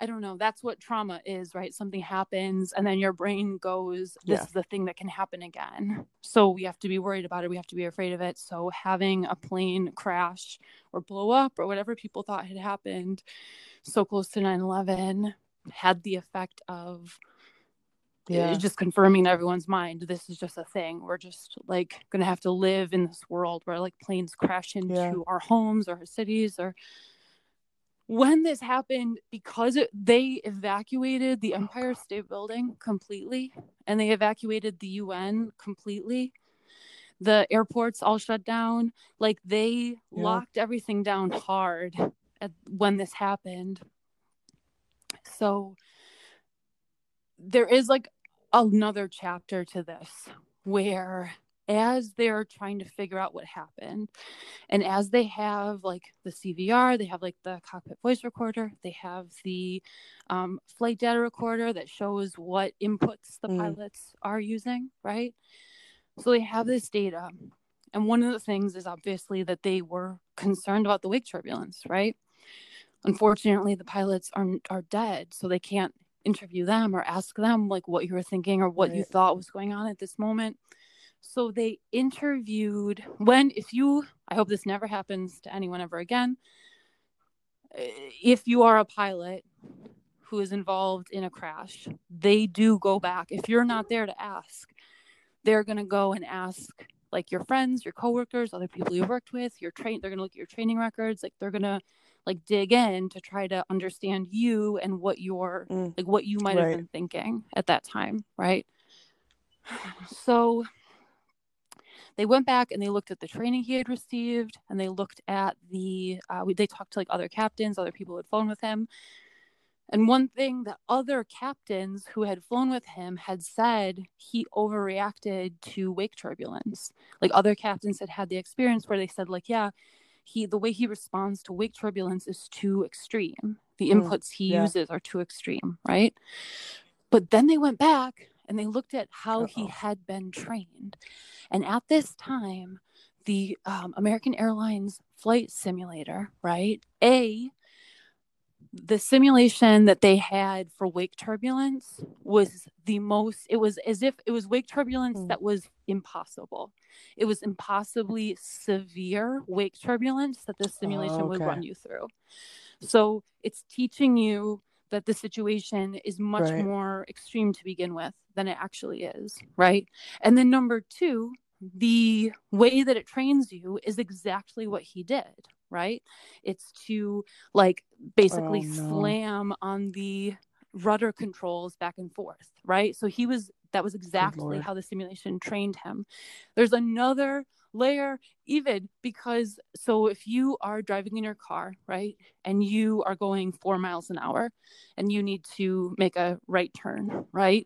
I don't know. That's what trauma is, right? Something happens and then your brain goes, this is the thing that can happen again. So we have to be worried about it. We have to be afraid of it. So having a plane crash or blow up or whatever people thought had happened so close to 9/11 had the effect of just confirming everyone's mind. This is just a thing. We're just going to have to live in this world where planes crash into our homes or our cities or... When this happened, because they evacuated the Empire State Building completely, and they evacuated the UN completely, the airports all shut down. They locked everything down hard when this happened. So there is another chapter to this where... as they're trying to figure out what happened, and as they have the CVR, they have the cockpit voice recorder, they have the flight data recorder that shows what inputs the pilots are using, right? So they have this data, and one of the things is obviously that they were concerned about the wake turbulence, right? Unfortunately, the pilots are dead, so they can't interview them or ask them what you were thinking or what you thought was going on at this moment. So they interviewed I hope this never happens to anyone ever again. If you are a pilot who is involved in a crash, they do go back. If you're not there to ask, they're going to go and ask your friends, your coworkers, other people you worked with, they're going to look at your training records. They're going to dig in to try to understand you and what you're what you might have been thinking at that time. Right. So they went back and they looked at the training he had received, and they looked at they talked to other captains, other people who had flown with him. And one thing that other captains who had flown with him had said, he overreacted to wake turbulence. Other captains had had the experience where they said the way he responds to wake turbulence is too extreme. The inputs he uses are too extreme, right? But then they went back and they looked at how he had been trained. And at this time, the American Airlines flight simulator, right? The simulation that they had for wake turbulence was it was as if it was wake turbulence that was impossible. It was impossibly severe wake turbulence that the simulation would run you through. So it's teaching you that the situation is much more extreme to begin with than it actually is, right? And then number two, the way that it trains you is exactly what he did, right? It's to basically slam on the rudder controls back and forth, right? So that was exactly how the simulation trained him. There's another layer, even because if you are driving in your car, right, and you are going 4 miles an hour and you need to make a right turn, right,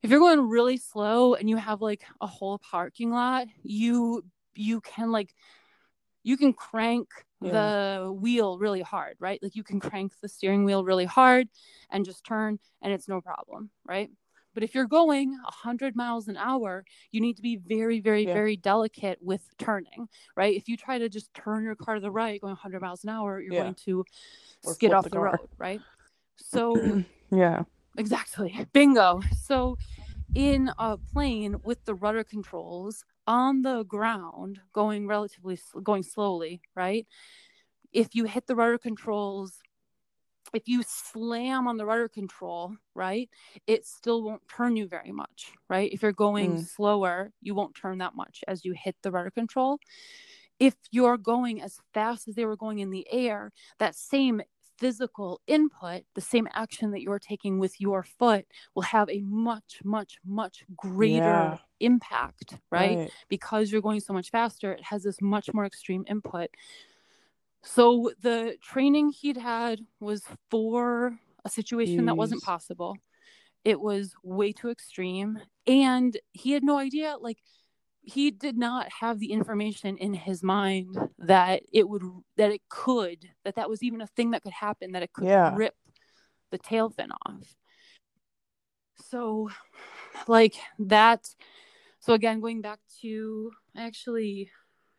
if you're going really slow and you have a whole parking lot, you can you can crank the wheel really hard, right? You can crank the steering wheel really hard and just turn, and it's no problem, right? But if you're going 100 miles an hour, you need to be very, very, very delicate with turning, right? If you try to just turn your car to the right going 100 miles an hour, you're going to skid off the road, right? So, exactly. Bingo. So in a plane with the rudder controls on the ground going going slowly, right? If you hit the rudder controls, if you slam on the rudder control, right, it still won't turn you very much, right? If you're going slower, you won't turn that much as you hit the rudder control. if you're going as fast as they were going in the air, that same physical input, the same action that you're taking with your foot will have a much, much, much greater impact, right? Because you're going so much faster, it has this much more extreme input. So the training he'd had was for a situation that wasn't possible. It was way too extreme. And he had no idea, like, he did not have the information in his mind that it would, that it could, that that was even a thing that could happen, that it could rip the tail fin off. So, like that. So again, going back to, I actually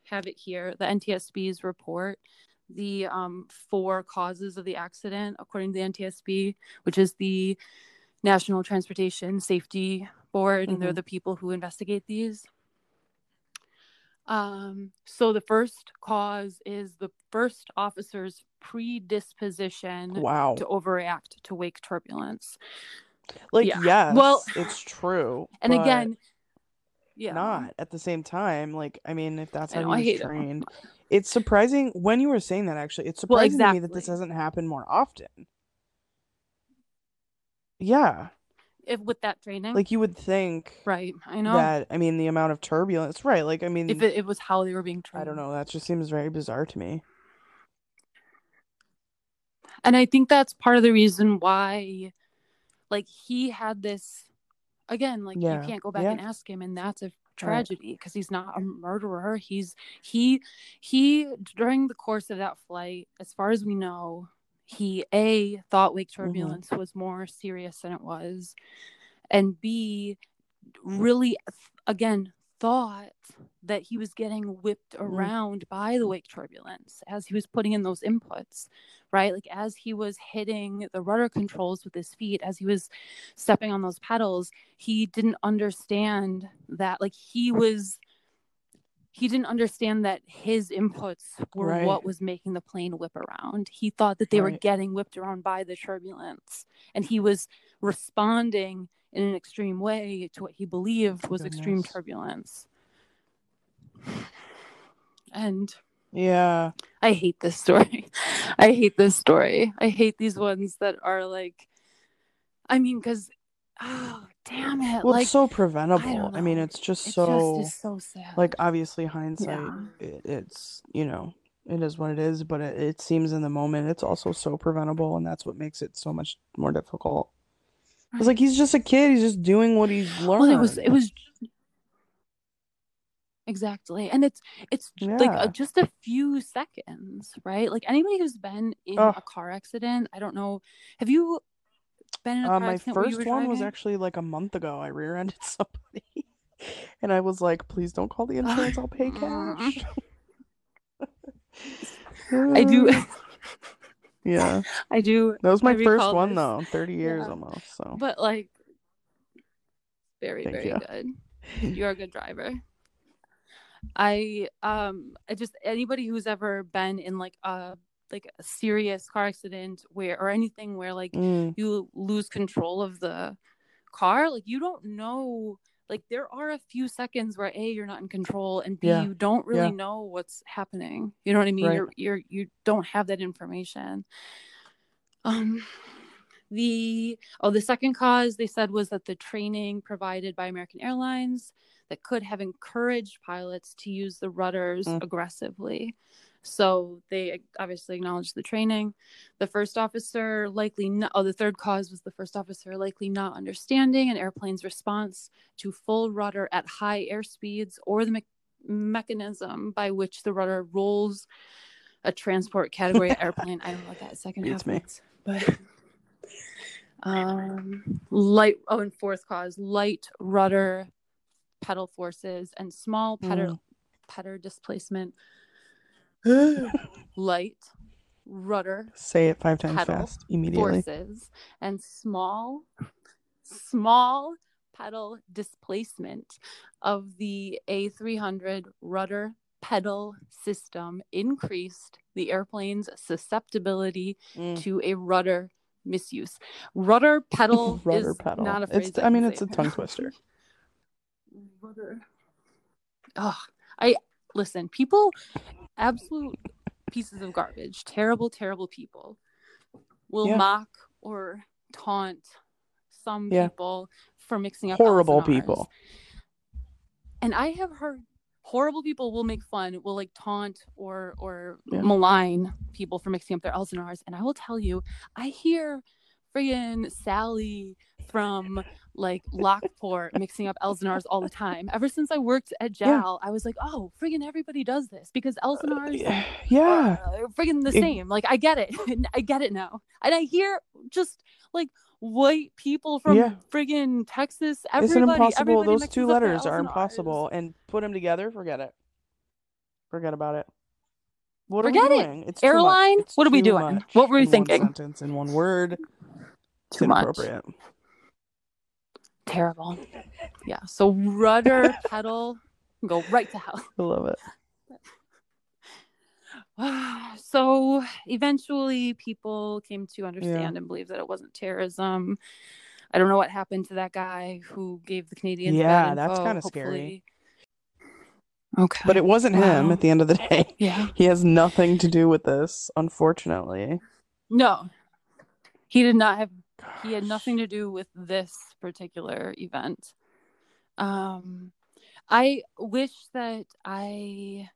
have it here, the NTSB's report, the four causes of the accident, according to the NTSB, which is the National Transportation Safety Board, and they're the people who investigate these. So the first cause is the first officer's predisposition to overreact to wake turbulence. Like, yes, well, it's true. And again, not at the same time. Like, I mean, if that's how you were trained, it's surprising when you were saying that, actually, it's surprising to me that this doesn't happen more often. If with that training, like, you would think, right? I know that. I mean, the amount of turbulence, right? Like, I mean, if it was how they were being trained, I don't know. That just seems very bizarre to me. And I think that's part of the reason why, like, he had this again. Like, you can't go back and ask him, and that's a tragedy because he's not a murderer. He during the course of that flight, as far as we know, he A, thought wake turbulence was more serious than it was, and B, really, again, thought that he was getting whipped around by the wake turbulence as he was putting in those inputs, right? Like, as he was hitting the rudder controls with his feet, as he was stepping on those pedals, he didn't understand that, like, he didn't understand that his inputs were what was making the plane whip around. He thought that they were getting whipped around by the turbulence, and he was responding in an extreme way to what he believed was extreme turbulence. And I hate this story. I hate this story. I hate these ones that are like, I mean, because, oh, damn it. Well, like, it's so preventable. I mean, it's just so, just is so sad. Like, obviously, hindsight, it's, you know, it is what it is, but it seems in the moment it's also so preventable, and that's what makes it so much more difficult. It's like, he's just a kid. He's just doing what he's learned. Well, it was exactly. And it's like just a few seconds, right? Like, anybody who's been in a car accident, I don't know. Have you been in a car accident? My first one was actually like a month ago. I rear-ended somebody, and I was like, "Please don't call the insurance. I'll pay cash." I do. Yeah, I do. That was my first one, though. 30 years almost. So, but like, very good. You're a good driver. I just, anybody who's ever been in like a serious car accident where, or anything where, like, you lose control of the car, like, you don't know, like, there are a few seconds where A, you're not in control, and B, you don't really know what's happening. You know what I mean? Right. You don't have that information. The second cause they said was that the training provided by American Airlines that could have encouraged pilots to use the rudders aggressively. So they obviously acknowledged the training. The third cause was the first officer likely not understanding an airplane's response to full rudder at high airspeeds, or the mechanism by which the rudder rolls a transport category airplane. I don't know what that second half means, but and fourth cause, light rudder pedal forces and small pedal displacement. Light rudder, say it 5 times fast, immediately, forces and small pedal displacement of the A300 rudder pedal system increased the airplane's susceptibility to a rudder misuse. Rudder pedal is not a phrase. It's, I mean, it's a tongue twister. Rudder. Oh, I listen, people, absolute pieces of garbage, terrible people will mock or taunt some people for mixing up horrible people. And I have heard horrible people will make fun, will like taunt or malign people for mixing up their L's and R's. And I will tell you, I hear friggin' Sally from like Lockport mixing up L's and R's all the time. Ever since I worked at JAL, I was like, oh, friggin' everybody does this because L's and R's are friggin' the same. Like, I get it. I get it now. And I hear just like white people from friggin' Texas. Everybody, it's impossible. Everybody, those two letters are impossible. And put them together, forget it. Forget about it. What forget are we doing? It. It's airline. It's what are we doing? Much. What were we thinking? One sentence in one word. It's too inappropriate. Much. Terrible. Yeah. So rudder, pedal, go right to hell. I love it. So eventually, people came to understand and believe that it wasn't terrorism. I don't know what happened to that guy who gave the Canadians. Yeah, that's kind of scary. Okay. But it wasn't him at the end of the day. Yeah. He has nothing to do with this, unfortunately. No. He did not have he had nothing to do with this particular event. I wish that I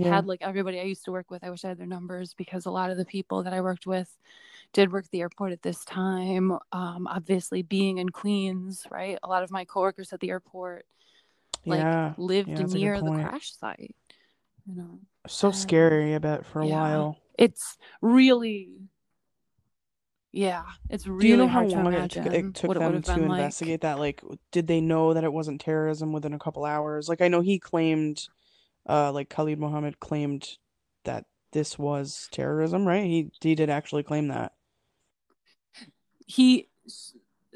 had like everybody I used to work with. I wish I had their numbers because a lot of the people that I worked with did work at the airport at this time. Obviously being in Queens, right? A lot of my coworkers at the airport like lived near the crash site. You know, so scary. I bet for a while. It's really, it's really do you know hard how long to imagine it took them to investigate that. Like, did they know that it wasn't terrorism within a couple hours? Like, I know he claimed, like Khalid Mohammed claimed that this was terrorism, right? He did actually claim that. He,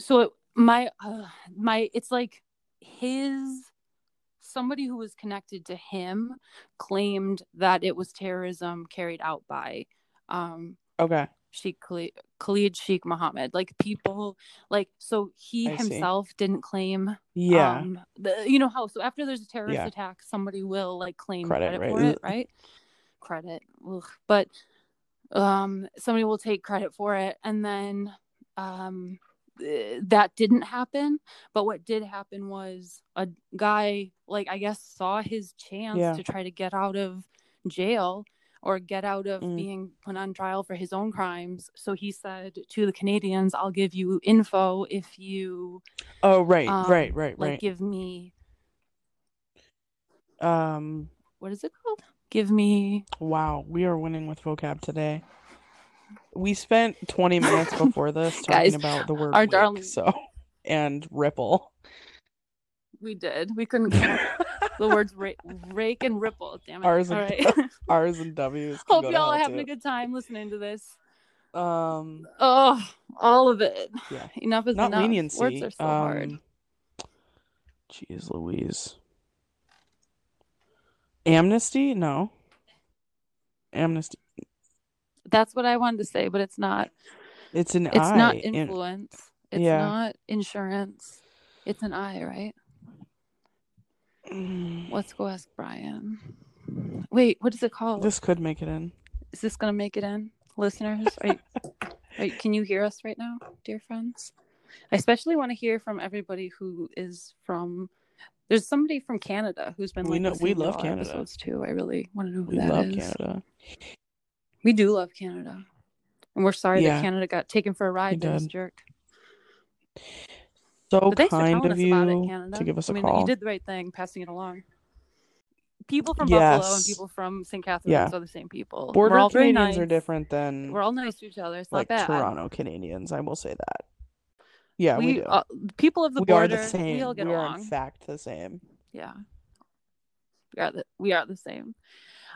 so it, my, it's like his. Somebody who was connected to him claimed that it was terrorism carried out by Khalid Sheikh Mohammed. Like people like so he himself didn't claim you know how so after there's a terrorist attack somebody will like claim credit for it, right? Credit. Ugh. But somebody will take credit for it and then that didn't happen, but what did happen was a guy like I guess saw his chance to try to get out of jail or get out of being put on trial for his own crimes, so he said to the Canadians, I'll give you info if you right give me what is it called, give me we are winning with vocab today. We spent 20 minutes before this talking guys, about the word our week, darling, so and ripple. We did. We couldn't get the words rake and ripple. Damn it. R's and, R's and W's. Hope y'all are having a good time listening to this. Oh, all of it. Yeah. Enough is enough. Leniency. Words are so hard. Jeez Louise. Amnesty? No. Amnesty. That's what I wanted to say, but it's not. It's an it's not influence. It's not insurance. It's an I, right? Let's go ask Brian. Wait, what is it called? This could make it in. Is this going to make it in? Listeners, can you hear us right now, dear friends? I especially want to hear from everybody who is from. There's somebody from Canada who's been listening to all our episodes too. I really want to know who that is. We love Canada. We do love Canada. And we're sorry that Canada got taken for a ride by this jerk. So kind of you to give us a call. You did the right thing, passing it along. People from Buffalo and people from St. Catharines are the same people. Border Canadians are different than... We're all nice to each other. It's like not bad. Toronto Canadians, I will say that. Yeah, we do. People of the border, are the same. We all get along. We are, in fact, the same. Yeah. We are the same.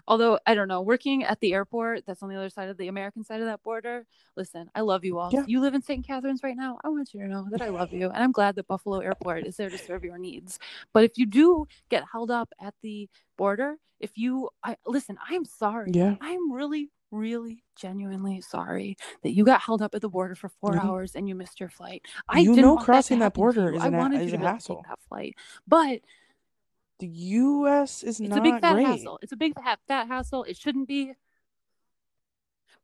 Although, I don't know, working at the airport, that's on the other side of the American side of that border. Listen, I love you all. Yeah. You live in St. Catharines right now. I want you to know that I love you. And I'm glad that Buffalo Airport is there to serve your needs. But if you do get held up at the border, if you, listen, I'm sorry. Yeah. I'm really, really genuinely sorry that you got held up at the border for 4 hours and you missed your flight. I didn't know crossing that border is a hassle. I wanted you to take that flight. But The U.S. is it's not great. It's a big fat hassle. It's a big fat hassle. It shouldn't be.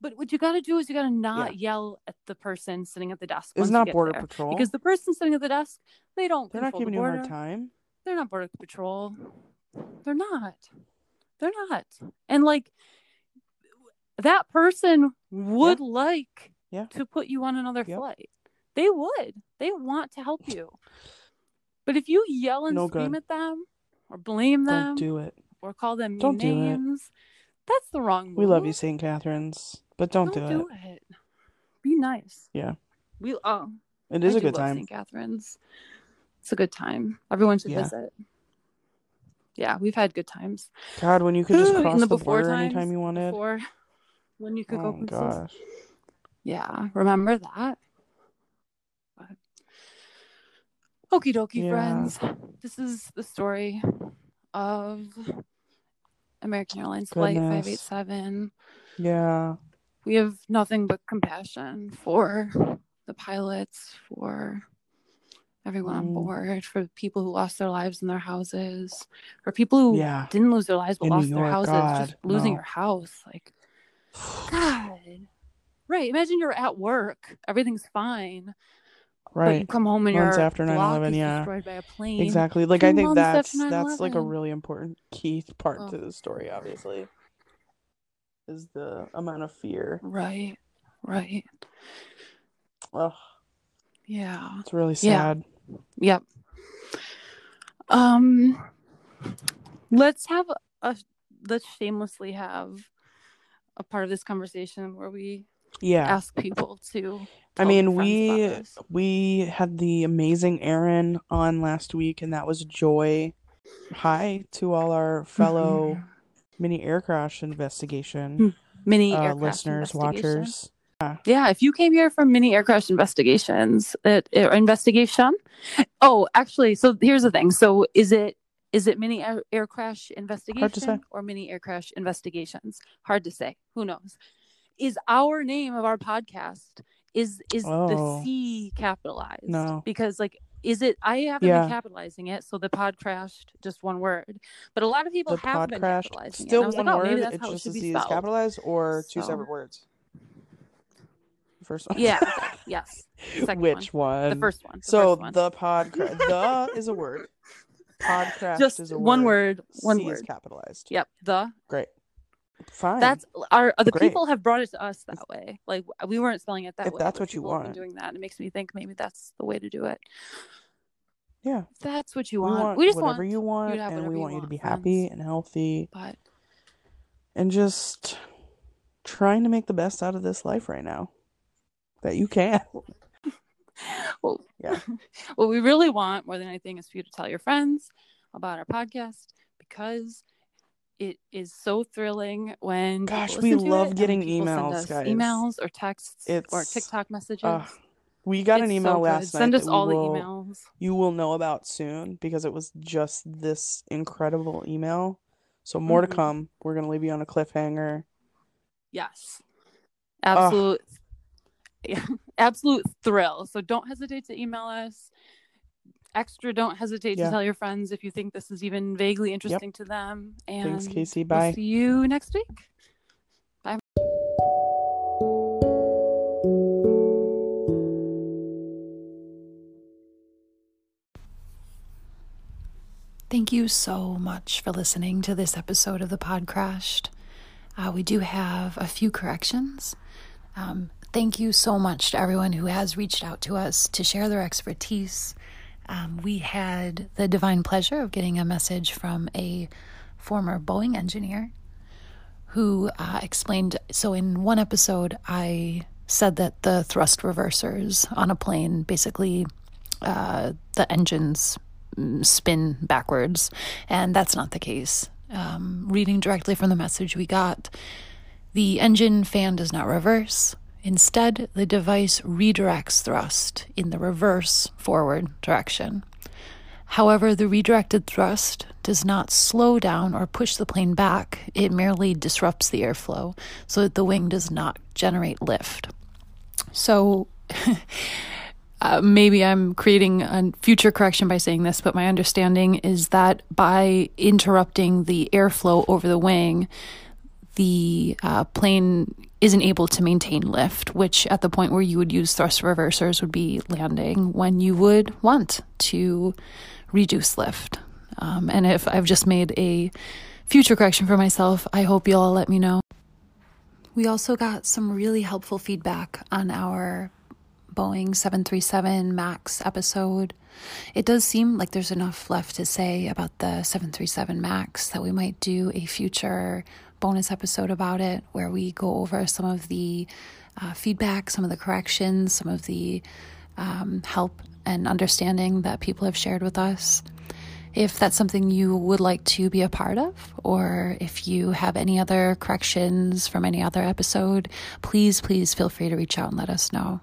But what you got to do is you got to not yell at the person sitting at the desk. It's not border patrol. Because the person sitting at the desk, they don't. They're not giving you a hard time. They're not border patrol. They're not. And like that person would like to put you on another flight. They would. They want to help you. But if you yell and scream at them or blame them, don't do it. Or call them names. That's the wrong move. We love you, St. Catharines, but don't do it. Be nice. Yeah. We it is a good time. St. Catharines. It's a good time. Everyone should visit. Yeah, we've had good times. God, when you could just cross the border anytime you wanted. Before, when you could go places. Yeah, remember that. Okie dokie, friends. This is the story of American Airlines Flight 587. Yeah. We have nothing but compassion for the pilots, for everyone on board, for people who lost their lives in their houses, for people who didn't lose their lives but lost their houses, just losing your house. Like, God. Right. Imagine you're at work. Everything's fine. Right. But you come home and you're after 9/11, destroyed by a plane. Exactly. Like, I think that's like a really important key part to the story, obviously, is the amount of fear. Right. Right. Ugh. Yeah. It's really sad. Yep. Let's shamelessly have a part of this conversation where we ask people to. I mean, we had the amazing Erin on last week, and that was a joy. Hi to all our fellow mini air crash investigation listeners, watchers. Yeah, if you came here from mini air crash investigations, investigation. Oh, actually, so here's the thing. So is it mini air crash investigation or mini air crash investigations? Hard to say. Who knows? Is our name of our podcast is the C capitalized? No, because like I haven't been capitalizing it, so the pod crashed, just one word. But a lot of people have been capitalizing still it. Still one word. Maybe that's how it should be spelled. It's capitalized or two separate words. First one. Yeah. Yes. Which one? The first one. The pod the is a word. Podcrashed just is a word. One word. One C word is capitalized. Yep. The. Great. Fine. That's our people have brought it to us that way. Like, we weren't spelling it that way. If that's what you want. Doing that, and it makes me think maybe that's the way to do it. Yeah. If that's what you want. We just whatever you want, and we want you to be happy and healthy. But and just trying to make the best out of this life right now that you can. Well, yeah. What we really want more than anything is for you to tell your friends about our podcast, because it is so thrilling when we love getting emails, guys. Emails or texts or TikTok messages. We got an email last night. Send us all the emails you will know about soon, because it was just this incredible email. So more to come. We're gonna leave you on a cliffhanger. Yes, absolute thrill. So don't hesitate to email us. Extra, don't hesitate to tell your friends if you think this is even vaguely interesting to them. And thanks, Casey. Bye. We'll see you next week. Bye. Thank you so much for listening to this episode of the Podcrashed. We do have a few corrections. Thank you so much to everyone who has reached out to us to share their expertise. We had the divine pleasure of getting a message from a former Boeing engineer who explained, so in one episode, I said that the thrust reversers on a plane, basically the engines spin backwards, and that's not the case. Reading directly from the message we got, the engine fan does not reverse. Instead, the device redirects thrust in the reverse forward direction. However, the redirected thrust does not slow down or push the plane back. It merely disrupts the airflow so that the wing does not generate lift. So Maybe I'm creating a future correction by saying this, but my understanding is that by interrupting the airflow over the wing, the plane isn't able to maintain lift, which at the point where you would use thrust reversers would be landing when you would want to reduce lift. And if I've just made a future correction for myself, I hope you'll all let me know. We also got some really helpful feedback on our Boeing 737 MAX episode. It does seem like there's enough left to say about the 737 MAX that we might do a future bonus episode about it, where we go over some of the feedback, some of the corrections, some of the help and understanding that people have shared with us. If that's something you would like to be a part of, or if you have any other corrections from any other episode, please feel free to reach out and let us know.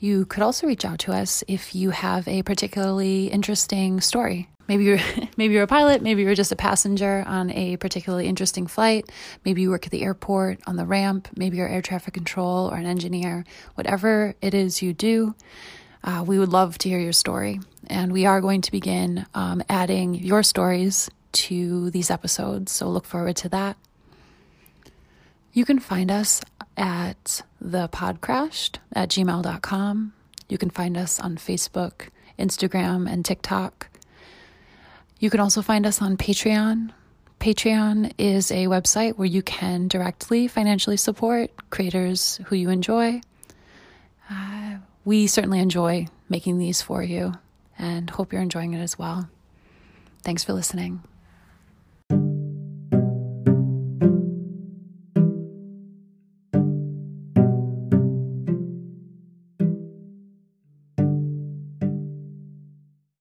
You could also reach out to us if you have a particularly interesting story. Maybe you're a pilot, maybe you're just a passenger on a particularly interesting flight, maybe you work at the airport, on the ramp, maybe you're air traffic control or an engineer, whatever it is you do, we would love to hear your story. And we are going to begin adding your stories to these episodes, so look forward to that. You can find us at thepodcrashed@gmail.com. You can find us on Facebook, Instagram, and TikTok. You can also find us on Patreon. Patreon is a website where you can directly financially support creators who you enjoy. We certainly enjoy making these for you and hope you're enjoying it as well. Thanks for listening.